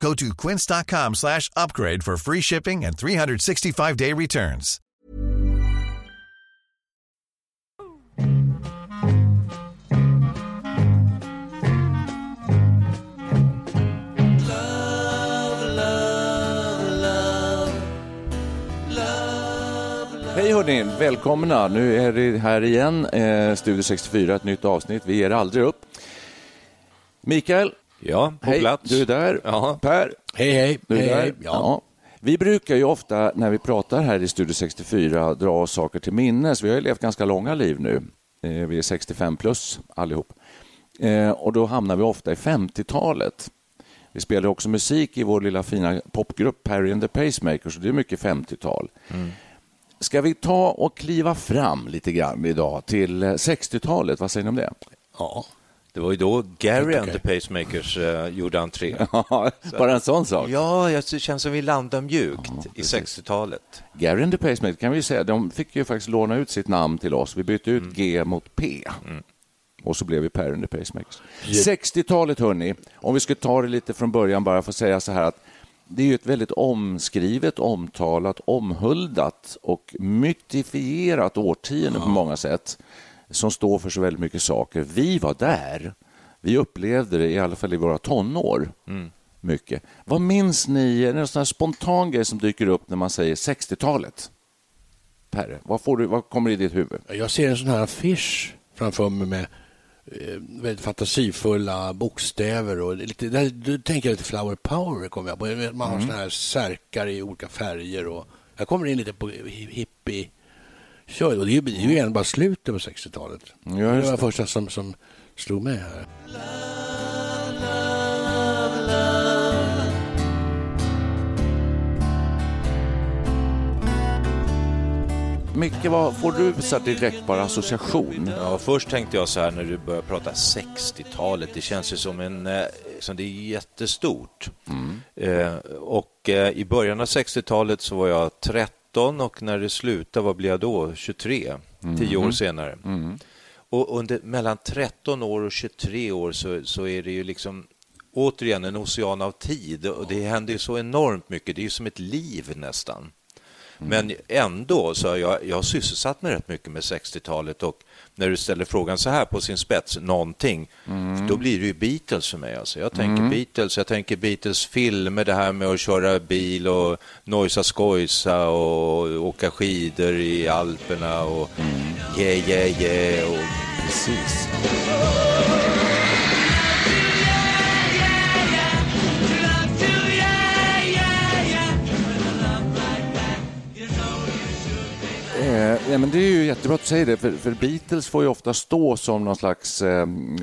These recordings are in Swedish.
Go to quince.com/upgrade for free shipping and 365-day returns. Hej hörni, välkomna. Nu är det här igen, Studio 64, ett nytt avsnitt. Vi ger aldrig upp. Mikael. Ja, på hej, plats. Du är där. Jaha. Per. Hej, hej. Du är hej, där. Hej. Ja. Ja. Vi brukar ju ofta, när vi pratar här i Studio 64, dra saker till minnes. Vi har ju levt ganska långa liv nu. Vi är 65 plus allihop. Och då hamnar vi ofta i 50-talet. Vi spelade också musik i vår lilla fina popgrupp Gerry and the Pacemakers, och det är mycket 50-tal. Mm. Ska vi ta och kliva fram lite grann idag till 60-talet? Vad säger ni om det? Ja, det var ju då Gerry and the Pacemakers gjorde entré. Ja, bara en sån sak. Ja, det känns som vi landade mjukt i 60-talet. Gerry and the Pacemakers kan vi säga, de fick ju faktiskt låna ut sitt namn till oss. Vi bytte ut G mot P. Mm. Och så blev vi Per and the Pacemakers. 60-talet hörni, om vi skulle ta det lite från början bara för att säga så här att det är ju ett väldigt omskrivet, omtalat, omhuldat och mytifierat årtionde på många sätt som står för så väldigt mycket saker. Vi var där. Vi upplevde det i alla fall i våra tonår mycket. Vad minns ni? Är det en sån här spontan grej som dyker upp när man säger 60-talet? Per, vad kommer i ditt huvud? Jag ser en sån här affisch framför mig med väldigt fantasifulla bokstäver och lite, du tänker lite flower power kommer jag på. Man har såna här särkar i olika färger och jag kommer in lite på hippie kör, och det är ju en bara slutet på 60-talet. Ja, det var det första som slog mig här. Micke, vad får du så direktbar association? Ja, först tänkte jag så här när du började prata 60-talet. Det känns ju som som det är jättestort. Mm. I början av 60-talet så var jag 13 och när det slutade, vad blev jag då? 23, 10 år senare. Mm. Och mellan 13 år och 23 år så är det ju liksom återigen en ocean av tid. Och det händer ju så enormt mycket. Det är ju som ett liv nästan. Mm. Men ändå så har jag sysselsatt mig rätt mycket med 60-talet och när du ställer frågan så här på sin spets, någonting, då blir det ju Beatles för mig. Alltså. Jag tänker Beatles, jag tänker Beatles filmer, det här med att köra bil och nojsa skojsa och åka skidor i Alperna och yeah och precis. Ja, men det är ju jättebra att du säger det, för Beatles får ju ofta stå som någon slags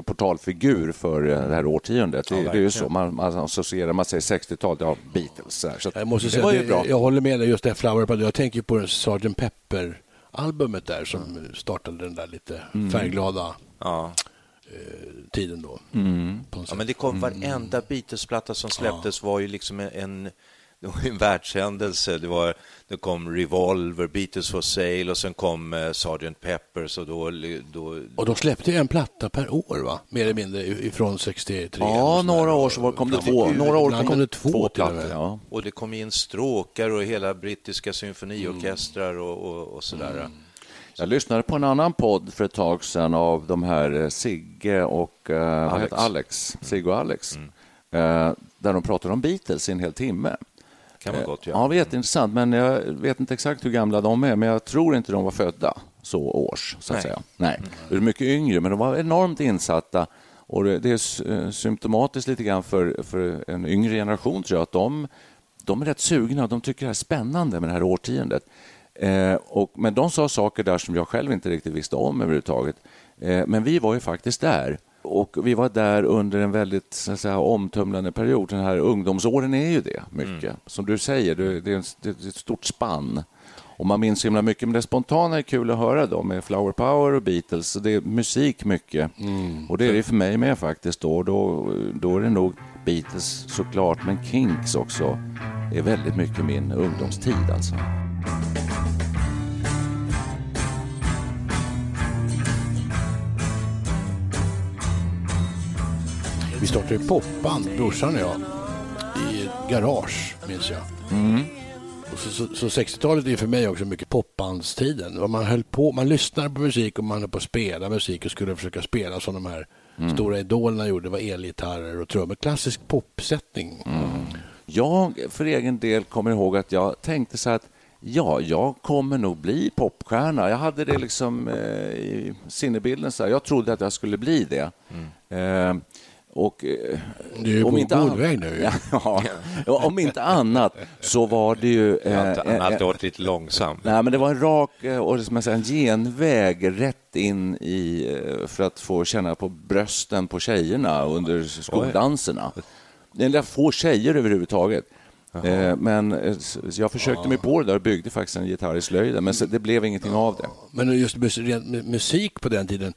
portalfigur för det här årtiondet. Det är ju så, man associerar, man säger 60-talet, ja, Beatles. Så jag måste säga, var ju bra. Jag håller med dig just det här Flower, jag tänker på Sgt. Pepper-albumet där som startade den där lite färgglada tiden då. Mm. Ja, men det kom varenda Beatles-platta som släpptes var ju liksom det var en världshändelse. Det kom Revolver, Beatles for Sale och sen kom Sgt. Pepper. Och de släppte en platta per år va? Mer eller mindre ifrån 63. Ja, några år så kom det två. Några år kom det två plattor. Ja. Och det kom in stråkar och hela brittiska symfoniorkestrar och sådär. Mm. Jag lyssnade på en annan podd för ett tag sedan av de här Sigge och Alex. Sigge och Alex. Där de pratade om Beatles i en hel timme. kan man gott göra. Ja, jätteintressant. Men jag vet inte exakt hur gamla de är, men jag tror inte de var födda så års, så att Nej. Säga. Nej, de är mycket yngre, men de var enormt insatta. Och det är symptomatiskt lite grann för en yngre generation, tror jag, att de är rätt sugna och de tycker det är spännande med det här årtiondet. Men de sa saker där som jag själv inte riktigt visste om överhuvudtaget. Men vi var ju faktiskt där. Och vi var där under en väldigt, så att säga, omtumlande period. Den här ungdomsåren är ju det mycket. Mm. Som du säger, det är ett stort spann. Och man minns himla mycket, men det spontana är kul att höra då med Flower Power och Beatles. Så det är musik mycket. Mm. Och det är det för mig med faktiskt då. Då är det nog Beatles såklart, men Kinks också är väldigt mycket min ungdomstid alltså. Vi startade ju popband, brorsan och jag, i garage, minns jag. Mm. Och så 60-talet är för mig också mycket popbandstiden. Man höll på, man lyssnade på musik och man höll på att spela musik och skulle försöka spela som de här stora idolerna gjorde. Det var elgitarrer och trummor. Klassisk popsättning. Mm. Jag för egen del kommer ihåg att jag tänkte så att jag kommer nog bli popstjärna. Jag hade det liksom i sinnebilden. Så här. Jag trodde att jag skulle bli det. Mm. Du är ju på god väg nu. Ja, om inte annat så var det ju... Han hade varit lite långsam. Nej, men det var en rak och en genväg rätt in i... För att få känna på brösten på tjejerna under skoldanserna. Eller få tjejer överhuvudtaget. Men jag försökte mig på det där och byggde faktiskt en gitarr i slöjden. Men det blev ingenting av det. Men just musik på den tiden...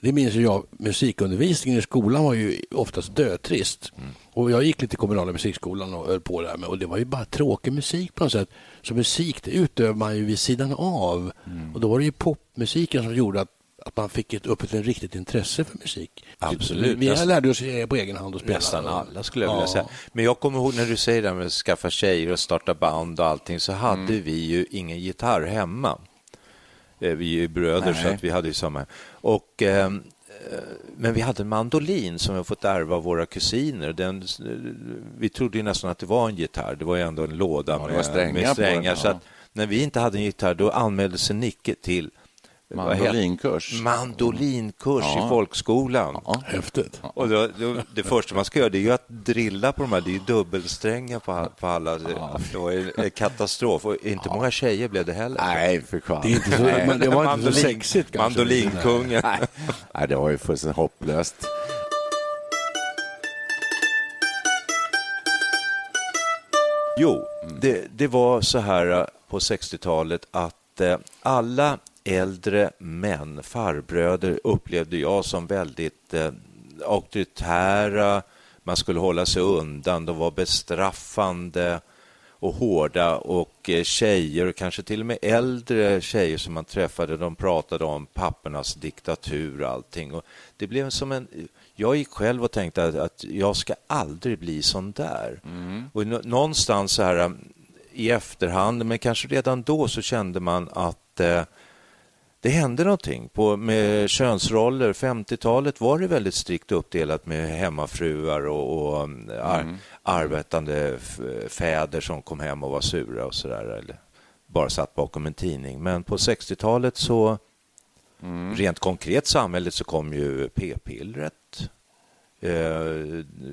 Det minns jag, musikundervisningen i skolan var ju oftast dötrist. Mm. Och jag gick lite i kommunala musikskolan och höll på där med. Och det var ju bara tråkig musik på något sätt. Så musik, det utöver man ju vid sidan av. Mm. Och då var det ju popmusiken som gjorde att man fick ett riktigt intresse för musik. Absolut. Vi lärde oss på egen hand att spela. Nästan alla skulle jag vilja säga. Men jag kommer ihåg när du säger det här med att skaffa tjejer och starta band och allting. Så hade vi ju ingen gitarr hemma. Vi är ju bröder så att vi hade ju samma. Och, men vi hade en mandolin som vi fått ärva av våra kusiner. Vi trodde ju nästan att det var en gitarr. Det var ju ändå en låda med strängar. Så att när vi inte hade en gitarr då anmälde sig Nicke till mandolinkurs i folkskolan. Ja, häftigt. Och det första man ska göra det är ju att drilla på de här. Det är ju dubbelsträngar på alla. Det var en katastrof. Och inte många tjejer blev det heller. Nej, för fan. Det är inte så, men det var inte så sexigt kanske. Mandolinkungen. Nej, det var ju fullständigt hopplöst. Jo, det var så här på 60-talet att alla... äldre män, farbröder, upplevde jag som väldigt auktoritära. Man skulle hålla sig undan, de var bestraffande och hårda. Och tjejer, kanske till och med äldre tjejer som man träffade, de pratade om pappernas diktatur och allting. Och det blev som jag gick själv och tänkte att jag ska aldrig bli sån där. Mm. Och någonstans så här i efterhand, men kanske redan då, så kände man att det hände någonting med könsroller. 50-talet var det väldigt strikt uppdelat med hemmafruar och arbetande fäder som kom hem och var sura och sådär, eller bara satt bakom en tidning. Men på 60-talet så rent konkret samhället så kom ju p-pillret.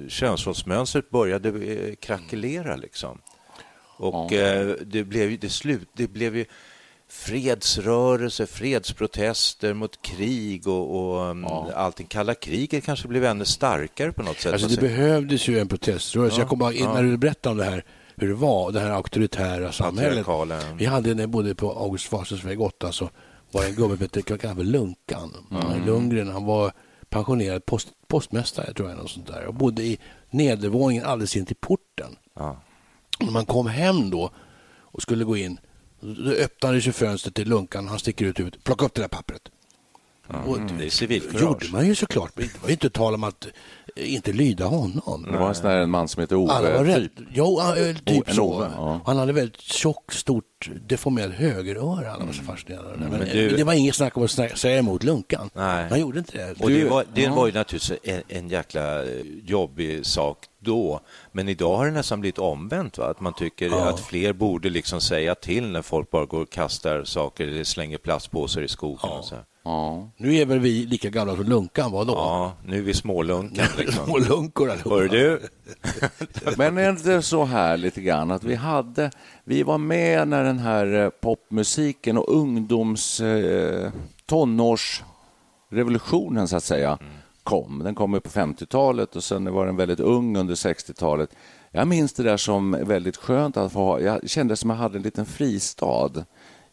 Könsrollsmönstret började krackelera liksom. Och det blev ju fredsrörelser, fredsprotester mot krig och allting. Kalla kriget kanske blev ännu starkare på något sätt. Alltså det behövdes ju en proteströrelse. Jag kommer in när du berättade om det här, hur det var, det här auktoritära samhället. Vi hade när både på August Vasas väg 8 så var en gubbe som kallade Lunkan. Lundgren, han var pensionerad postmästare tror jag eller något sånt där. Och bodde i nedervåningen alldeles in till porten. Ja. När man kom hem då och skulle gå in, då öppnade sig fönstret till Lunkan. Han sticker ut huvudet. Plocka upp det där pappret. Och det är civilkurage. Gjorde man ju såklart, men det var ju inte tal om att inte lyda honom. Det var en sån där en man som heter Ove typ. Jo, typ en Ove. Ja. Han hade väldigt tjock, stort, deformerad högerör. Han var så fascinerad. Men du... det var inget snack om att säga emot lunkan. Nej. Han gjorde inte det. Och det var ju naturligtvis en jäkla jobbig sak då. Men idag har det nästan blivit omvänt, va? Att man tycker att fler borde liksom säga till när folk bara går och kastar saker eller slänger plastpåsar i skogen och så här. Ja. Nu är väl vi lika gamla som lunkan var då? Ja, nu är vi smålunkan. Liksom. Smålunkor allihopa. Hör du? Men är det inte så här lite grann att vi var med när den här popmusiken och tonårsrevolutionen så att säga kom. Den kom ju på 50-talet och sen var den väldigt ung under 60-talet. Jag minns det där som väldigt skönt att få ha. Jag kände som att jag hade en liten fristad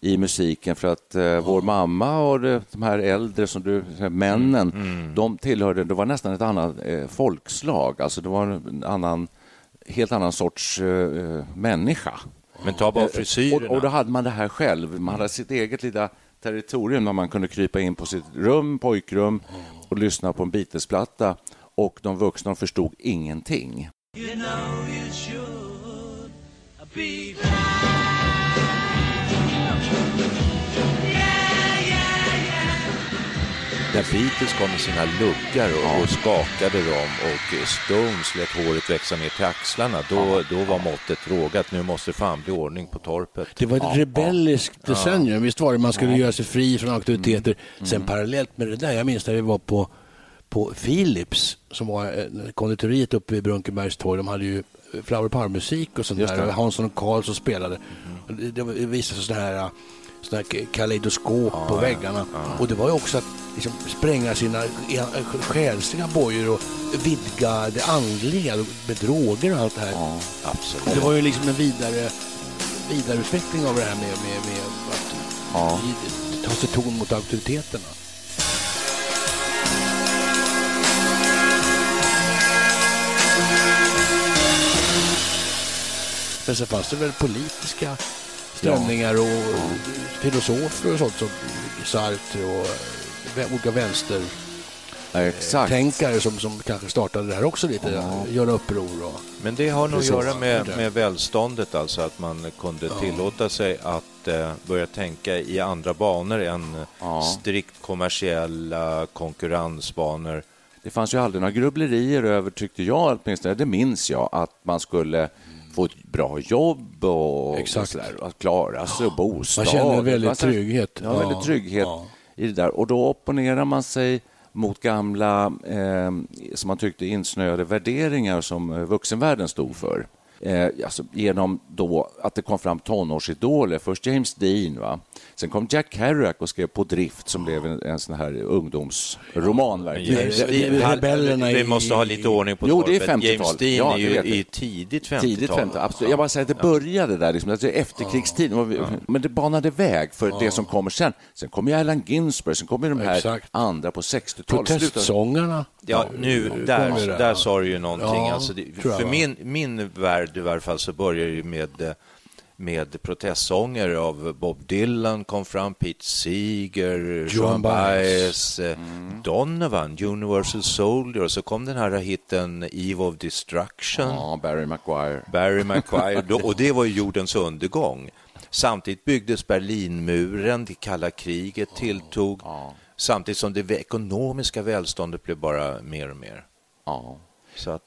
i musiken för att vår mamma och de här äldre som du männen de tillhörde, det var nästan ett annat folkslag, alltså det var en helt annan sorts människa. Men ta bara frisyrerna. Och då hade man det här själv, man hade sitt eget lilla territorium där man kunde krypa in på sitt rum, pojkrum och lyssna på en Beatles-platta och de vuxna förstod ingenting. You know you should be när Beatles kom med sina luggar och skakade dem och Stones lät håret växa ner till axlarna, då var måttet rågat. Nu måste fan bli ordning på torpet. Det var ett rebelliskt decennium. Visst var det, man skulle göra sig fri från aktiviteter. Sen parallellt med det där, jag minns när vi var på Philips som var konditoriet uppe i Brunkenbergs torg. De hade ju flower power musik och sånt där. Hansson och Karlsson spelade. Det visade sådana här... sådana här kaleidoskop på väggarna. Och det var ju också att liksom spränga sina själsliga bojor och vidga det andliga med droger och allt det här. Absolut. Det var ju liksom en vidareutveckling av det här med att ta sig ton mot auktoriteterna. Men sen fanns det väl politiska strömningar och filosofer och sånt som Sartre och olika vänster tänkare som kanske startade det här också lite, göra uppror och... Men det har nog att göra med välståndet, alltså att man kunde tillåta sig att börja tänka i andra banor än strikt kommersiella konkurrensbanor. Det fanns ju aldrig några grubblerier över, tyckte jag åtminstone, det minns jag, att man skulle få ett bra jobb och sådär, att klara sig och bostad. Man känner väldigt trygghet. Ja, väldigt trygghet i det där. Och då opponerar man sig mot gamla, som man tyckte insnöade värderingar som vuxenvärlden stod för. Alltså genom då att det kom fram tonårsidoler. Först James Dean, va? Sen kom Jack Kerouac och skrev På drift som blev en sån här ungdomsroman. Vi måste ha lite ordning på torpet. Det är 50-tal. James Dean är ju i tidigt 50-tal. Absolut. Jag bara säger att det började där liksom, alltså efterkrigstiden. Men det banade väg för det som kommer sen. Sen kom ju Allen Ginsberg, sen kom ju de här andra på 60-talet. Protestsångarna. Ja, nu där sa du ju någonting. Alltså, för min värld i varje fall så börjar ju med protestsånger av Bob Dylan kom fram, Pete Seeger, Joan Baez, Donovan, Universal Soldier, och så kom den här hitten Eve of Destruction. Barry McGuire och det var ju jordens undergång. Samtidigt byggdes Berlinmuren, det kalla kriget tilltog, samtidigt som det ekonomiska välståndet blev bara mer och mer. Så att,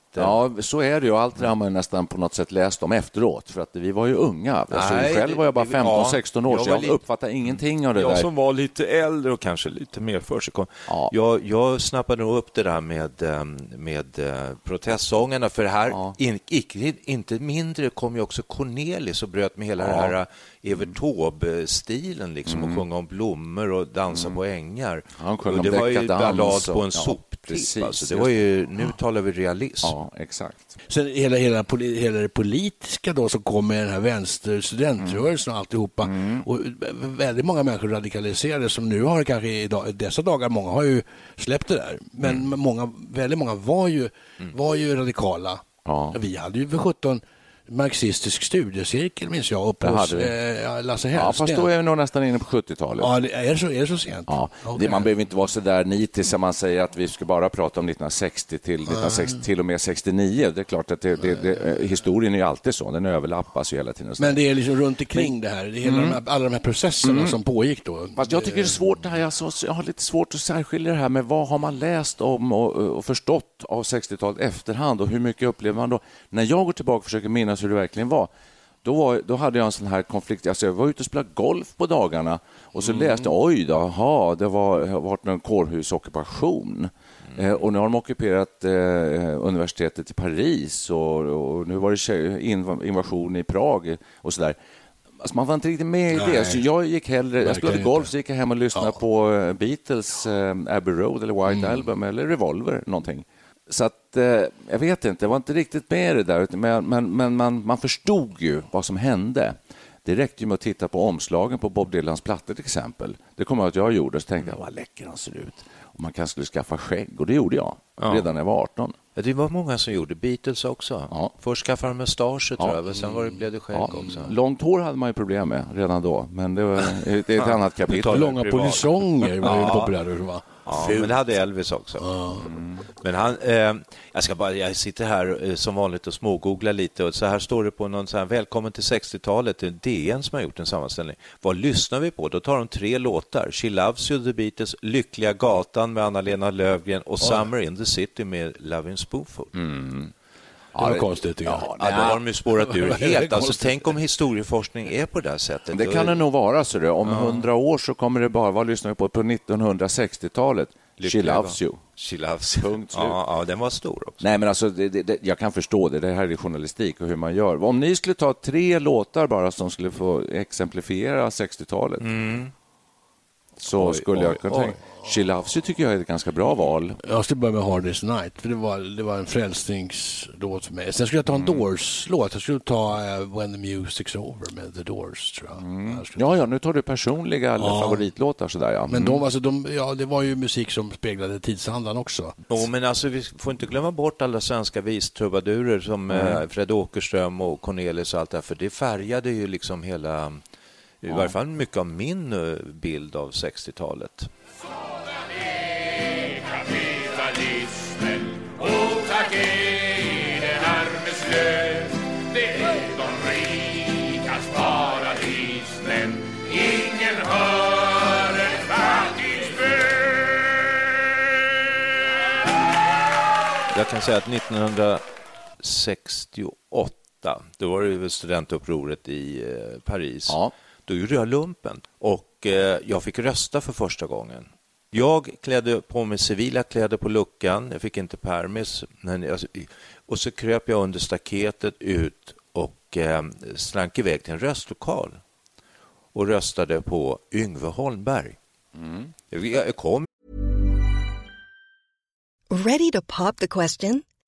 så är det ju. Allt det har man nästan på något sätt läst om efteråt. För att vi var ju unga. Alltså, själv var jag bara 15-16 år, så jag uppfattade ingenting av det där. Jag som var lite äldre och kanske lite mer försiktig. Jag snappade nog upp det där med protestsångarna. För här, inte mindre, kom ju också Cornelis och bröt med hela det här Evert Taube-stilen liksom, och sjunga om blommor och dansa på ängar. Och det var ju ballad på en soptipp. Alltså, det var ju, nu talar vi realism. Ja, exakt. Sen hela det politiska då som kom med den här vänsterstudentrörelsen och alltihopa. Och väldigt många människor radikaliserade som nu har kanske i dessa dagar, många har ju släppt det där. Men väldigt många var ju radikala. Vi hade ju för 17 marxistisk studiecirkel, minns jag, uppe hos Lasse Hellsten. Ja, fast då är vi nog nästan inne på 70-talet. Ja, det är så sent. Ja. Okay. Det, man behöver inte vara så där nitisk som man säger att vi ska bara prata om 1960 till 1960, till och med 69. Det är klart att det, historien är ju alltid så. Den överlappas ju hela tiden. Men det är liksom runt omkring det här. Det är alla de här processerna som pågick då. Fast jag tycker det är svårt det här. Jag har lite svårt att särskilja det här med vad har man läst om och förstått av 60-talet efterhand och hur mycket upplever man då. När jag går tillbaka och försöker minnas hur det verkligen var, då hade jag en sån här konflikt. Alltså jag var ute och spelade golf på dagarna och så läste jag, det har varit en kårhusockupation. Och nu har de ockuperat universitetet i Paris och nu var det invasion i Prag och sådär. Alltså man var inte riktigt med i det. Så jag spelade golf, så gick jag hem och lyssnade på Beatles, Abbey Road eller White Album eller Revolver, någonting. Så att, jag vet inte, jag var inte riktigt med det där, men man förstod ju vad som hände. Det räckte ju med att titta på omslagen på Bob Dylans plattor till exempel. Det kom att jag gjorde, så tänkte jag, vad läcker han ser ut. Och man kanske skulle skaffa skägg, och det gjorde jag redan när jag var 18. Det var många som gjorde Beatles också. Ja. Först skaffade de mustasch, tror jag, och sen blev det skägg också. Långt hår hade man ju problem med redan då, men det var ett annat kapitel. Långa polisonger var ju populära, va? Ja, men det hade Elvis också. Men han, jag sitter här som vanligt och smågooglar lite, och så här står det på någon så här, välkommen till 60-talet, det är DN som har gjort en sammanställning. Vad lyssnar vi på? Då tar de 3 låtar. She Loves You, The Beatles, Lyckliga Gatan med Anna-Lena Löfgren och Summer in the City med Lovin' Spoonful. Det var konstigt. Då har de ju spårat ur helt. Alltså, tänk om historieforskning är på det här sättet. Det kan det nog vara. Så om 100 år så kommer det bara vara, lyssnar vi på 1960-talet. She Loves You. She Loves You. Punkt slut. Ja, den var stor också. Nej, men alltså, jag kan förstå det. Det här är journalistik och hur man gör. Om ni skulle ta 3 låtar bara som skulle få exemplifiera 60-talet. Så skulle jag kunna tänka. She Loves You tycker jag är ett ganska bra val. Jag skulle börja med Hard Day's Night, för det var en frälsningslåt för mig. Sen skulle jag ta en Doors-låt. Jag skulle ta When the Music's Over med The Doors, tror jag. Nu tar du personliga favoritlåtar sådär, Men det var ju musik som speglade tidsandan också. Men alltså, vi får inte glömma bort alla svenska vistrubadurer som Fred Åkerström och Cornelis och allt det här, för det färgade ju liksom hela, i varje fall mycket av min bild av 60-talet. Jag kan säga att 1968, då var det studentupproret i Paris. Då gjorde jag lumpen och jag fick rösta för första gången. Jag klädde på mig civila kläder på luckan. Jag fick inte permis. Och så kröp jag under staketet ut och slank iväg till en röstlokal och röstade på Yngve Holmberg. Jag kom. Ready to pop the question?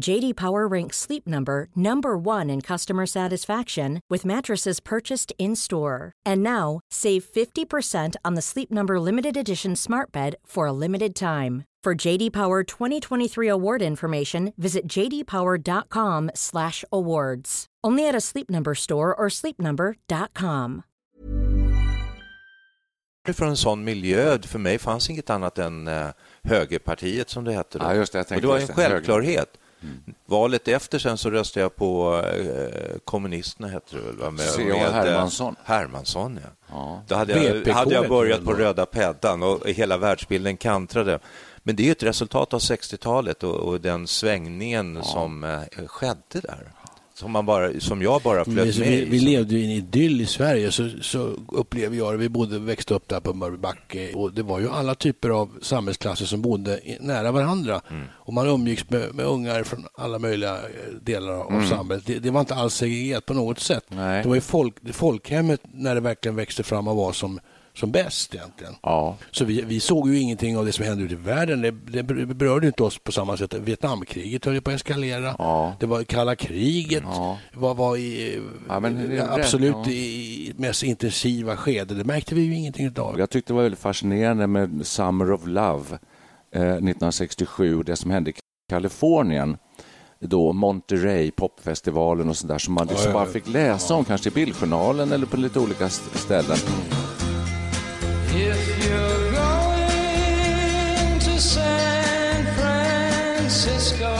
J.D. Power ranks Sleep Number number 1 in customer satisfaction with mattresses purchased in-store. And now, save 50% on the Sleep Number Limited Edition smart bed for a limited time. For J.D. Power 2023 award information, visit jdpower.com/awards. Only at a Sleep Number store or sleepnumber.com. För en sån miljö, för mig fanns inget annat än högerpartiet som det hette då. Ja, just det, och det var en självklarhet. Mm. Valet efter sen så röstade jag på kommunisterna, hette det väl, va? Med Hermansson, ja. Ja. Då hade jag börjat på röda peddan och hela världsbilden kantrade. Men det är ju ett resultat av 60-talet och den svängningen som skedde där. Som jag bara flöt med. Vi levde ju i en idyll i Sverige, så upplever jag det. Vi växte upp där på Mörbyback, och det var ju alla typer av samhällsklasser som bodde nära varandra. Mm. Och man umgicks med ungar från alla möjliga delar av samhället. Det var inte alls segregerat på något sätt. Nej. Det var ju folkhemmet när det verkligen växte fram och var som bäst egentligen. Ja. Så vi såg ju ingenting av det som hände ute i världen. Det berörde inte oss på samma sätt. Vietnamkriget höll på att eskalera. Ja. Det var kalla kriget. Ja. Det var absolut i mest intensiva skede. Det märkte vi ju ingenting idag. Jag tyckte det var väldigt fascinerande med Summer of Love 1967. Det som hände i Kalifornien. Då Monterey, popfestivalen och sådär. Som man bara fick läsa om kanske i Bildjournalen eller på lite olika ställen. If you're going to San Francisco,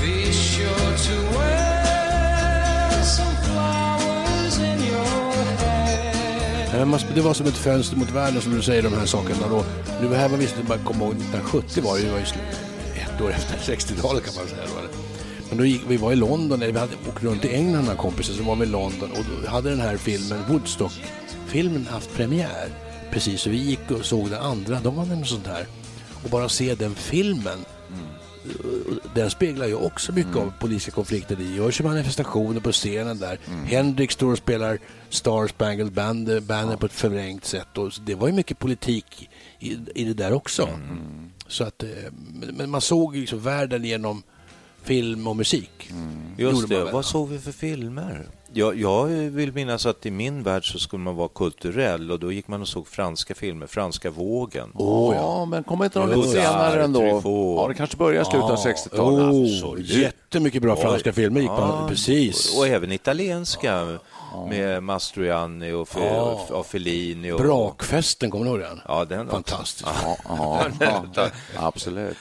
be sure to wear some flowers in your hair. Det var som ett fönster mot världen, som du säger, de här sakerna då. Nu här var visst bara komma ihåg 1970, var ju ett år efter 60-talet kan man säga då. Men då vi var i London, eller vi hade åkt runt i England med kompisar som var med i London, och då hade den här filmen Woodstock-filmen haft premiär. Precis, så vi gick och såg den andra, de var med sånt här. Och bara se den filmen, den speglar ju också mycket av politiska konflikter. Det görs ju manifestationer på scenen där. Hendrix står och spelar Star Spangled Banner på ett förvrängt sätt. Och det var ju mycket politik i det där också. Så att, men man såg liksom världen genom film och musik. Just det, vad såg vi för filmer? Jag vill minnas att i min värld så skulle man vara kulturell, och då gick man och såg franska filmer, franska vågen. Men kommer inte någon lite senare ändå? Ja, det kanske börjar sluta 60-talet. Jättemycket bra franska filmer gick man, precis. Och även italienska med Mastroianni och Fellini. Och Brakfesten, kommer du ihåg den? Ja, den var fantastisk. Absolut.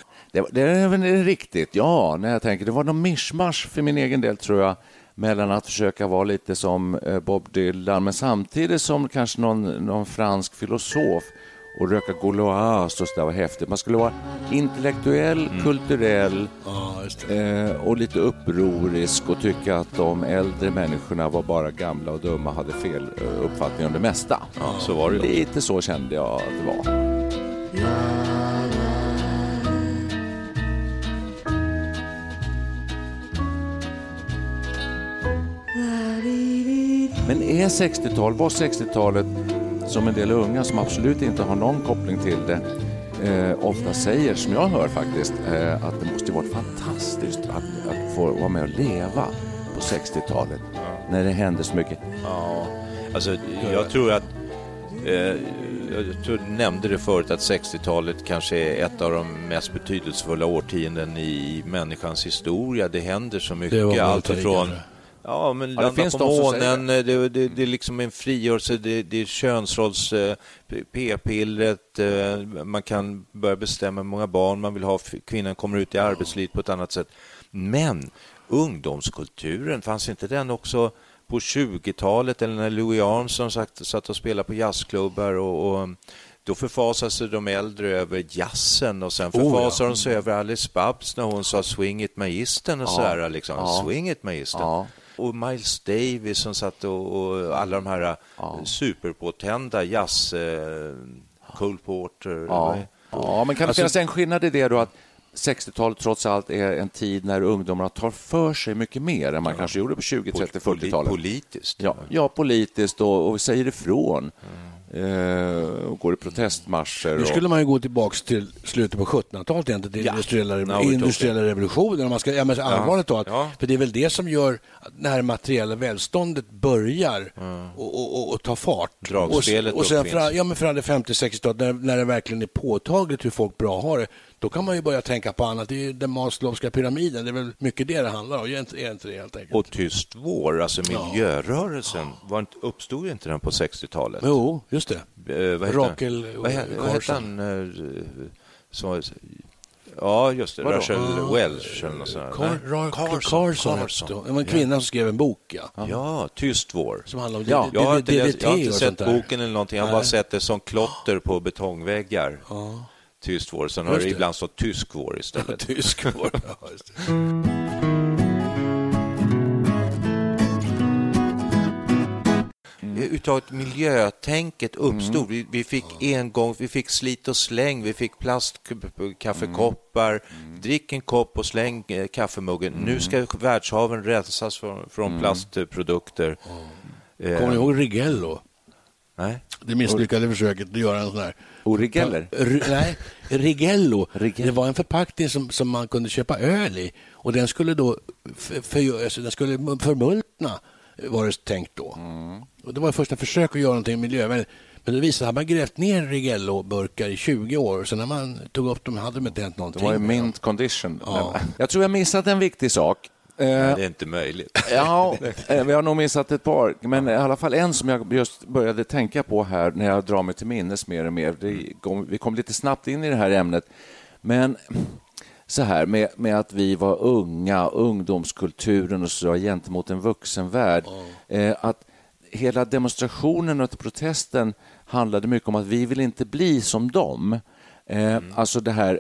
Det är väl riktigt, när jag tänker. Det var någon mischmasch för min egen del, tror jag, mellan att försöka vara lite som Bob Dylan, men samtidigt som kanske någon fransk filosof, och röka Gauloise och sådär, var häftigt. Man skulle vara intellektuell, kulturell och lite upprorisk, och tycka att de äldre människorna var bara gamla och dumma, hade fel uppfattning om det mesta. Så var det lite, så kände jag att det var. Men var 60-talet, som en del unga som absolut inte har någon koppling till det ofta säger, som jag hör faktiskt, att det måste varit fantastiskt att få vara med och leva på 60-talet när det hände så mycket. Ja, alltså jag tror att jag nämnde det förut, att 60-talet kanske är ett av de mest betydelsefulla årtionden i människans historia. Det händer så mycket, allt ifrån men det finns på månen, det är liksom en frigörelse, det är könsrolls p-pillret, man kan börja bestämma hur många barn man vill ha, kvinnan kommer ut i arbetslivet på ett annat sätt. Men ungdomskulturen, fanns inte den också på 20-talet, eller när Louis Armstrong satt och spelade på jazzklubbar, och då förfasade sig de äldre över jazzen, och sen förfasade de sig över Alice Babs när hon sa swing it magistern, och sådär liksom, swing it magistern. Och Miles Davis som satt och alla de här superpåtända jazz, Cole Porter. Men kan det finnas en skillnad i det då, att 60-talet trots allt är en tid när ungdomarna tar för sig mycket mer än man kanske gjorde på 20, 30, 40-talet. Politiskt. Ja, politiskt och säger ifrån. och går i protestmarscher. Nu skulle man ju gå tillbaka till slutet på 1700-talet egentligen, till industriella revolutionen om man ska allvarligt talat, för det är väl det som gör när det materiella välståndet börjar och ta fart. Dragspelet och sen från det 50-60-talet när det verkligen är påtagligt hur folk bra har det, då kan man ju börja tänka på annat. Det är ju den Maslowska pyramiden, det är väl mycket det det handlar om, är inte det helt enkelt. Och Tyst vår, alltså miljörörelsen, uppstod ju inte den på 60-talet? Jo, just det. Vad hette han? Ja, just det. Rachel Welch eller något sånt. Carson. Det var en kvinna som skrev en bok. Ja, Tyst vår. Som handlar om DDT. Jag har inte sett boken eller någonting. Jag har bara sett det som klotter på betongväggar. Ja. Tyst vår, sen har det ibland stått tysk vår istället. Tysk vår, just det. Utav miljötänket uppstod. Vi fick engång, vi fick slit och släng, vi fick plastkaffekoppar, drick en kopp och släng kaffemuggen. Nu ska världshaven rensas från plastprodukter. Kommer ni ihåg Rigello? Nej. Det misslyckade försöket att göra en sån här... Rigello. Det var en förpackning som man kunde köpa öl i. Och den skulle då förmultna, var det tänkt då. Och det var första försök att göra någonting miljövänligt. Men det visade att man grävt ner Rigello-burkar i 20 år. Så när man tog upp dem hade de inte hänt någonting. Det var ju mint condition. Ja. Jag tror jag missat en viktig sak. Det är inte möjligt. Ja, vi har nog missat ett par. Men i alla fall en som jag just började tänka på här när jag drar mig till minnes mer och mer. Vi kom lite snabbt in i det här ämnet. Men så här, med att vi var unga, ungdomskulturen och så gentemot en vuxenvärld. Att hela demonstrationen och protesten handlade mycket om att vi vill inte bli som dem. Alltså det här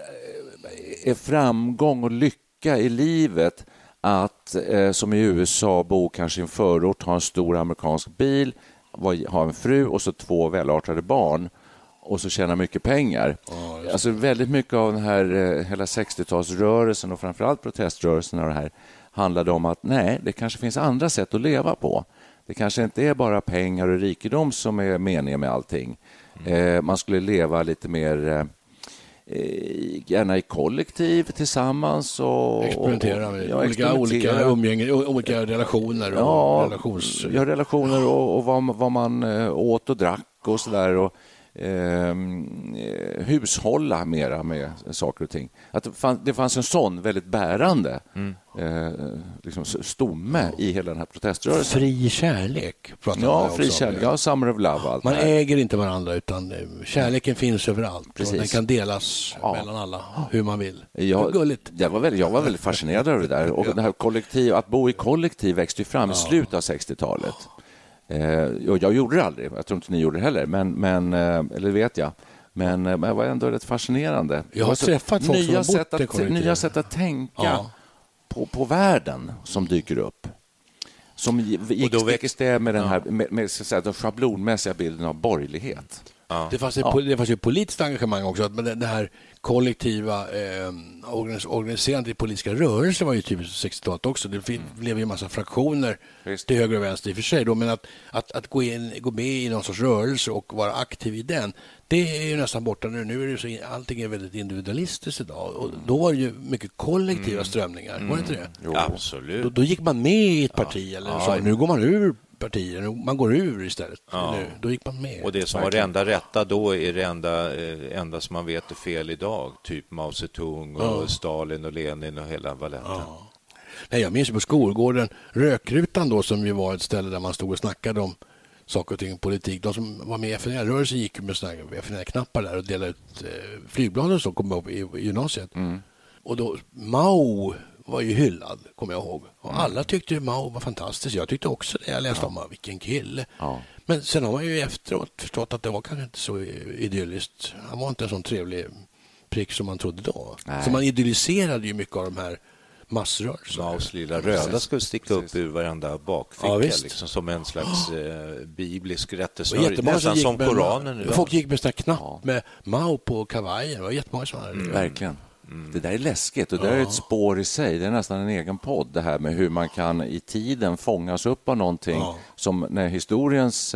är framgång och lycka i livet. Att som i USA bo kanske i en förort, ha en stor amerikansk bil, ha en fru och så 2 välartade barn och så tjäna mycket pengar. Alltså väldigt mycket av den här hela 60-talsrörelsen och framförallt proteströrelsen av det här handlade om att nej, det kanske finns andra sätt att leva på. Det kanske inte är bara pengar och rikedom som är meningen med allting. Man skulle leva lite mer... gärna i kollektiv tillsammans och experimentera med olika umgängen, olika relationer och relationer och vad man åt och drack och sådär och hushålla mera med saker och ting. Att det fanns en sån väldigt bärande liksom stomme i hela den här proteströrelsen. Fri kärlek. Fri kärlek. Summer of love. Allt man äger inte varandra utan kärleken finns överallt. Den kan delas mellan alla hur man vill. Jag var väldigt fascinerad över det där. Och det här att bo i kollektiv växte ju fram i slutet av 60-talet. Jag gjorde det aldrig. Jag tror inte ni gjorde det heller. Eller vet jag. Men det var ändå rätt fascinerande. Jag har träffat folk som har bott i nya sätt att tänka på världen som dyker upp. Som gick det med den här med den schablonmässiga bilden av borgerlighet. Ja. Det fanns ju politiskt engagemang också. Att det här kollektiva organiserandet i politiska rörelser var ju typiskt 60-talet också. Det blev ju en massa fraktioner till höger och vänster i och för sig. Då. Men att gå med i någon sorts rörelse och vara aktiv i den, det är ju nästan borta nu. Nu är det så, allting är väldigt individualistiskt idag. Och då var det ju mycket kollektiva strömningar. Var det inte det? Jo. Absolut. Då gick man med i ett parti. Eller så. Nu går man ur partier. Man går ur istället. Ja. Då gick man med. Och det som var det enda rätta då är det enda som man vet är fel idag. Typ Mao Zedong och Stalin och Lenin och hela valetten. Ja. Nej, jag minns på skolgården Rökrutan då, som ju var ett ställe där man stod och snackade om saker och ting, politik. De som var med i FNR-rörelsen gick med FNR-knappar där och delade ut flygblad och så, kom upp i gymnasiet. Och då Mao var ju hyllad, kommer jag ihåg. Och alla tyckte ju Mao var fantastisk. Jag tyckte också det. Jag läste om vilken kille. Ja. Men sen har man ju efteråt förstått att det var kanske inte så idylliskt. Han var inte en sån trevlig prick som man trodde då. Nej. Så man idylliserade ju mycket av de här massrörelserna. Maos lilla röda skulle sticka upp ur varenda bakficka liksom, som en slags biblisk rättesnör. Nästan som Koranen. Folk gick med sådana knapp med Mao på kavajen. Det var jättemånga som hade verkligen. Det där är läskigt och det är ett spår i sig. Det är nästan en egen podd det här med hur man kan i tiden fångas upp av någonting som när historiens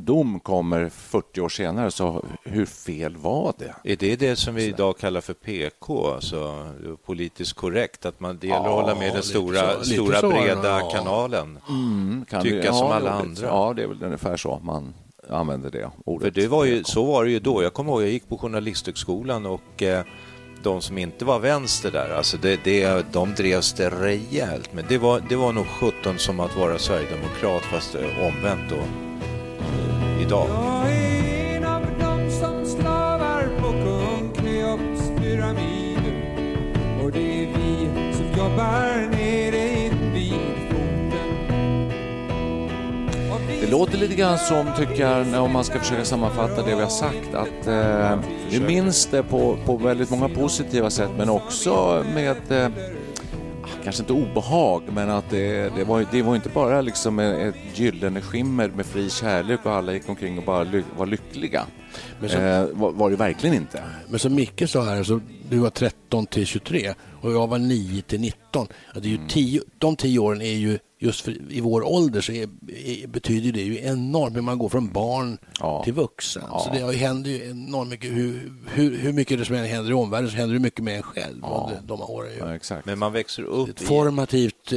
dom kommer 40 år senare, så hur fel var det? Är det som vi idag kallar för PK, alltså politiskt korrekt, att man delar och håller med den stora breda kanalen? Mm, kan tycka som alla andra. Ja, det är väl ungefär så man använder det ordet. För det var ju, så var det ju då. Jag kommer ihåg, jag gick på journalisthögskolan och de som inte var vänster där, alltså de drevs det rejält. Men det var nog 17 som att vara sverigedemokrat, fast omvänt då. Idag. Jag är en av dem som slavar på Kungleops pyramider, och det är vi som jobbar nere vid foten. Det låter lite grann som, tycker jag, om man ska försöka sammanfatta det vi har sagt, att vi minns det på väldigt många positiva sätt, men också med kanske inte obehag, men att det var inte bara liksom ett gyllene skimmer med fri kärlek och alla gick omkring och bara var lyckliga. Men så, var det verkligen inte. Men som Micke sa här, så du var 13-23 och jag var 9-19. Det är ju 10, de 10 åren är ju just i vår ålder, så betyder det ju enormt hur man går från barn till vuxen. Ja. Så det händer ju enormt mycket. Hur mycket det som händer i omvärlden, så händer det mycket med en själv. Ja. De åren, ja, exakt. Men man växer upp. Ett formativt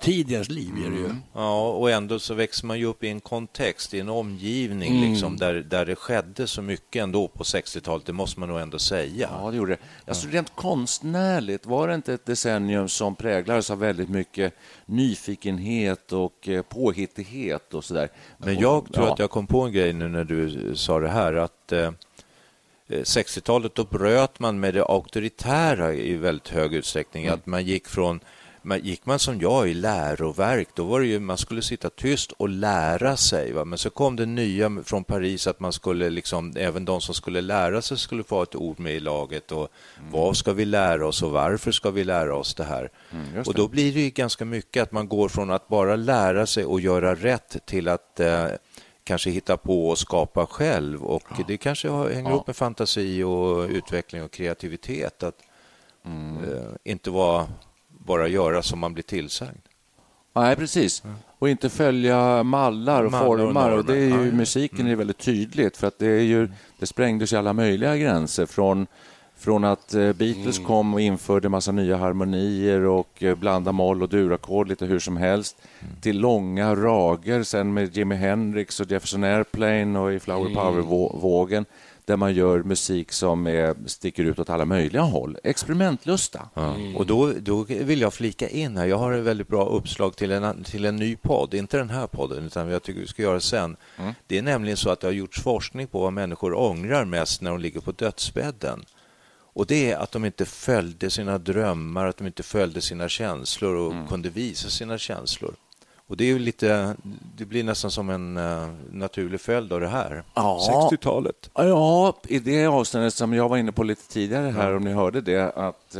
tid i ens liv är det ju. Ja, och ändå så växer man ju upp i en kontext, i en omgivning liksom, där det skedde så mycket ändå på 60-talet. Det måste man nog ändå säga. Ja, det gjorde det. Alltså rent konstnärligt, var det inte ett decennium som präglades av väldigt mycket nyfikenhet och påhittighet och sådär. Men jag tror att jag kom på en grej nu när du sa det här, att 60-talet, då bröt man med det auktoritära i väldigt hög utsträckning. Att man gick från, gick man som jag i läroverk, då var det ju, man skulle sitta tyst och lära sig, va? Men så kom det nya från Paris, att man skulle liksom, även de som skulle lära sig skulle få ett ord med i laget, och vad ska vi lära oss och varför ska vi lära oss det här? Mm, och då blir det ju ganska mycket att man går från att bara lära sig och göra rätt till att kanske hitta på och skapa själv, och det kanske hänger upp med fantasi och utveckling och kreativitet, att inte vara bara göra som man blir tillsagd. Nej, precis. Och inte följa mallar och formar. Och det är ju, musiken är väldigt tydligt, för att det är ju, det sprängdes ju alla möjliga gränser från att Beatles kom och införde massa nya harmonier och blanda moll och durackord lite hur som helst, till långa rager sen med Jimi Hendrix och Jefferson Airplane och i Flower Power-vågen, där man gör musik som sticker ut åt alla möjliga håll. Experimentlusta. Mm. Och då vill jag flika in här. Jag har ett väldigt bra uppslag till en ny podd. Inte den här podden, utan jag tycker vi ska göra sen. Mm. Det är nämligen så att jag har gjort forskning på vad människor ångrar mest när de ligger på dödsbädden. Och det är att de inte följde sina drömmar, att de inte följde sina känslor och kunde visa sina känslor. Och det är ju lite, det blir nästan som en naturlig följd av det här, 60-talet. Ja, i det avsnittet som jag var inne på lite tidigare här, om ni hörde det, att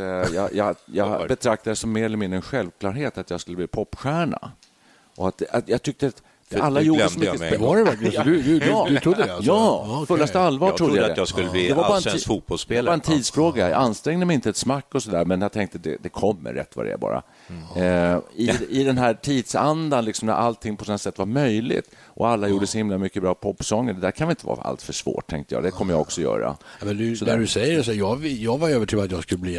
jag betraktade det som mer eller mindre en självklarhet att jag skulle bli popstjärna. Och att jag tyckte att alla gjorde så mycket spelare. Du trodde det alltså? Ja, fullast allvar trodde jag det. Att jag skulle bli allsvensk fotbollsspelare. Det var en tidsfråga. Jag ansträngde mig inte ett smack och sådär, men jag tänkte det kommer rätt vad det är bara. I den här tidsandan liksom, när allting på sådant sätt var möjligt och alla gjorde så himla mycket bra popsånger, det där kan väl inte vara allt för svårt, tänkte jag. Det kommer jag också göra. Ja, men när du säger så, jag var övertygad att jag skulle bli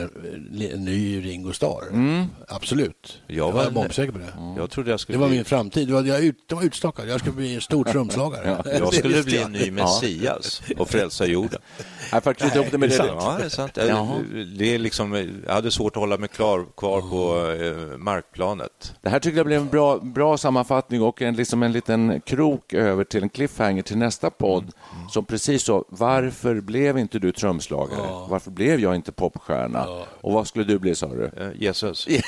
en ny Ringo Starr. Mm. Absolut. Jag var bombsäker på det. Jag trodde jag skulle. Det var min framtid. Det var utstockad. Jag skulle bli en stor trumslagare. Jag skulle bli en ny Messias och frälsa jorden. Jag faktiskt upp det med det. Ja, det är sant. Det är liksom, jag hade svårt att hålla mig kvar på markplanet. Det här tycker jag blev en bra sammanfattning och en liten krok över till en cliffhanger till nästa podd, som precis så, varför blev inte du trumslagare? Varför blev jag inte popstjärna? Och vad skulle du bli, sa du? Jesus. Ja,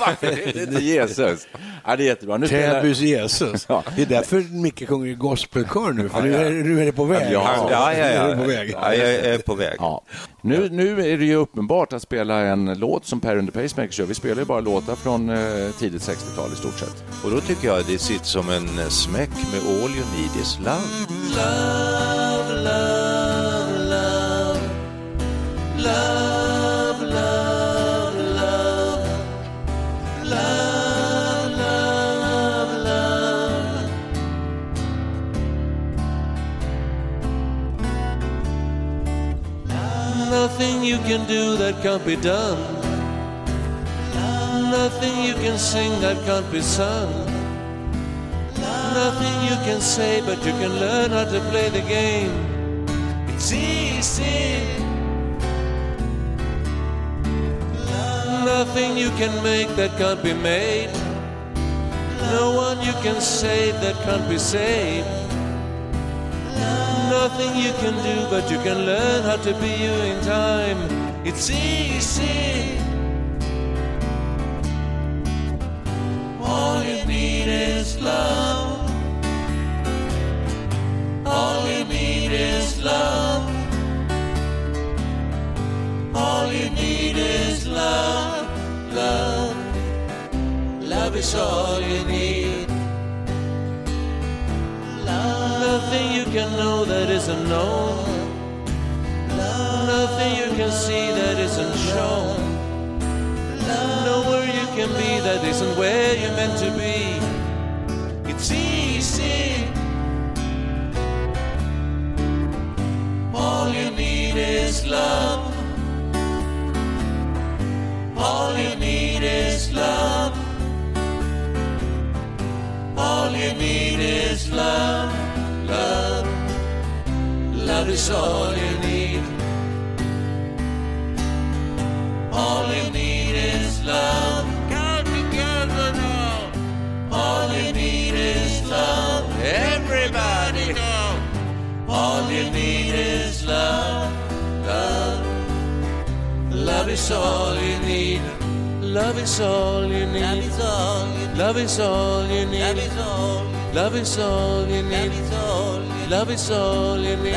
varför är det Jesus? Ja, det är jättebra. Täbys Jesus. Ja. Det är därför Micke sjunger i gospelkör nu, för nu är det på väg. Ja, jag är på väg. Ja. Nu är det ju uppenbart att spela en låt som Per under Pacemakers gör. Vi spelar ju bara låtar från tidigt 60-tal i stort sett. Och då tycker jag att det sitter som en smäck med All You Need is Love. Love, love, love, love, love, love, love. Nothing you can do that can't be done. Nothing you can sing that can't be sung. Nothing you can say, but you can learn how to play the game. It's easy. Nothing you can make that can't be made. No one you can save that can't be saved. Nothing you can do, but you can learn how to be you in time. It's easy. All you need is love. All you need is love. All you need is love, love. Love is all you need. Love. Nothing you can know that isn't known. Love. Nothing you can see that isn't shown. Love. Nowhere you can be that isn't where you're meant to be. It's easy. All you need is love. All you need is love. All you need is love, love. Love is all you need. All you need is love. Come together now. All you need is love. Everybody now. All you need is love, love. Love is all you need. Love is all you need. Love is all you need. Love is all you need. Love is all you need. Love is all you need.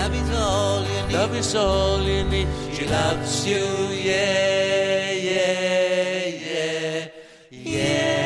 Love is all you need. She loves you, yeah, yeah, yeah, yeah.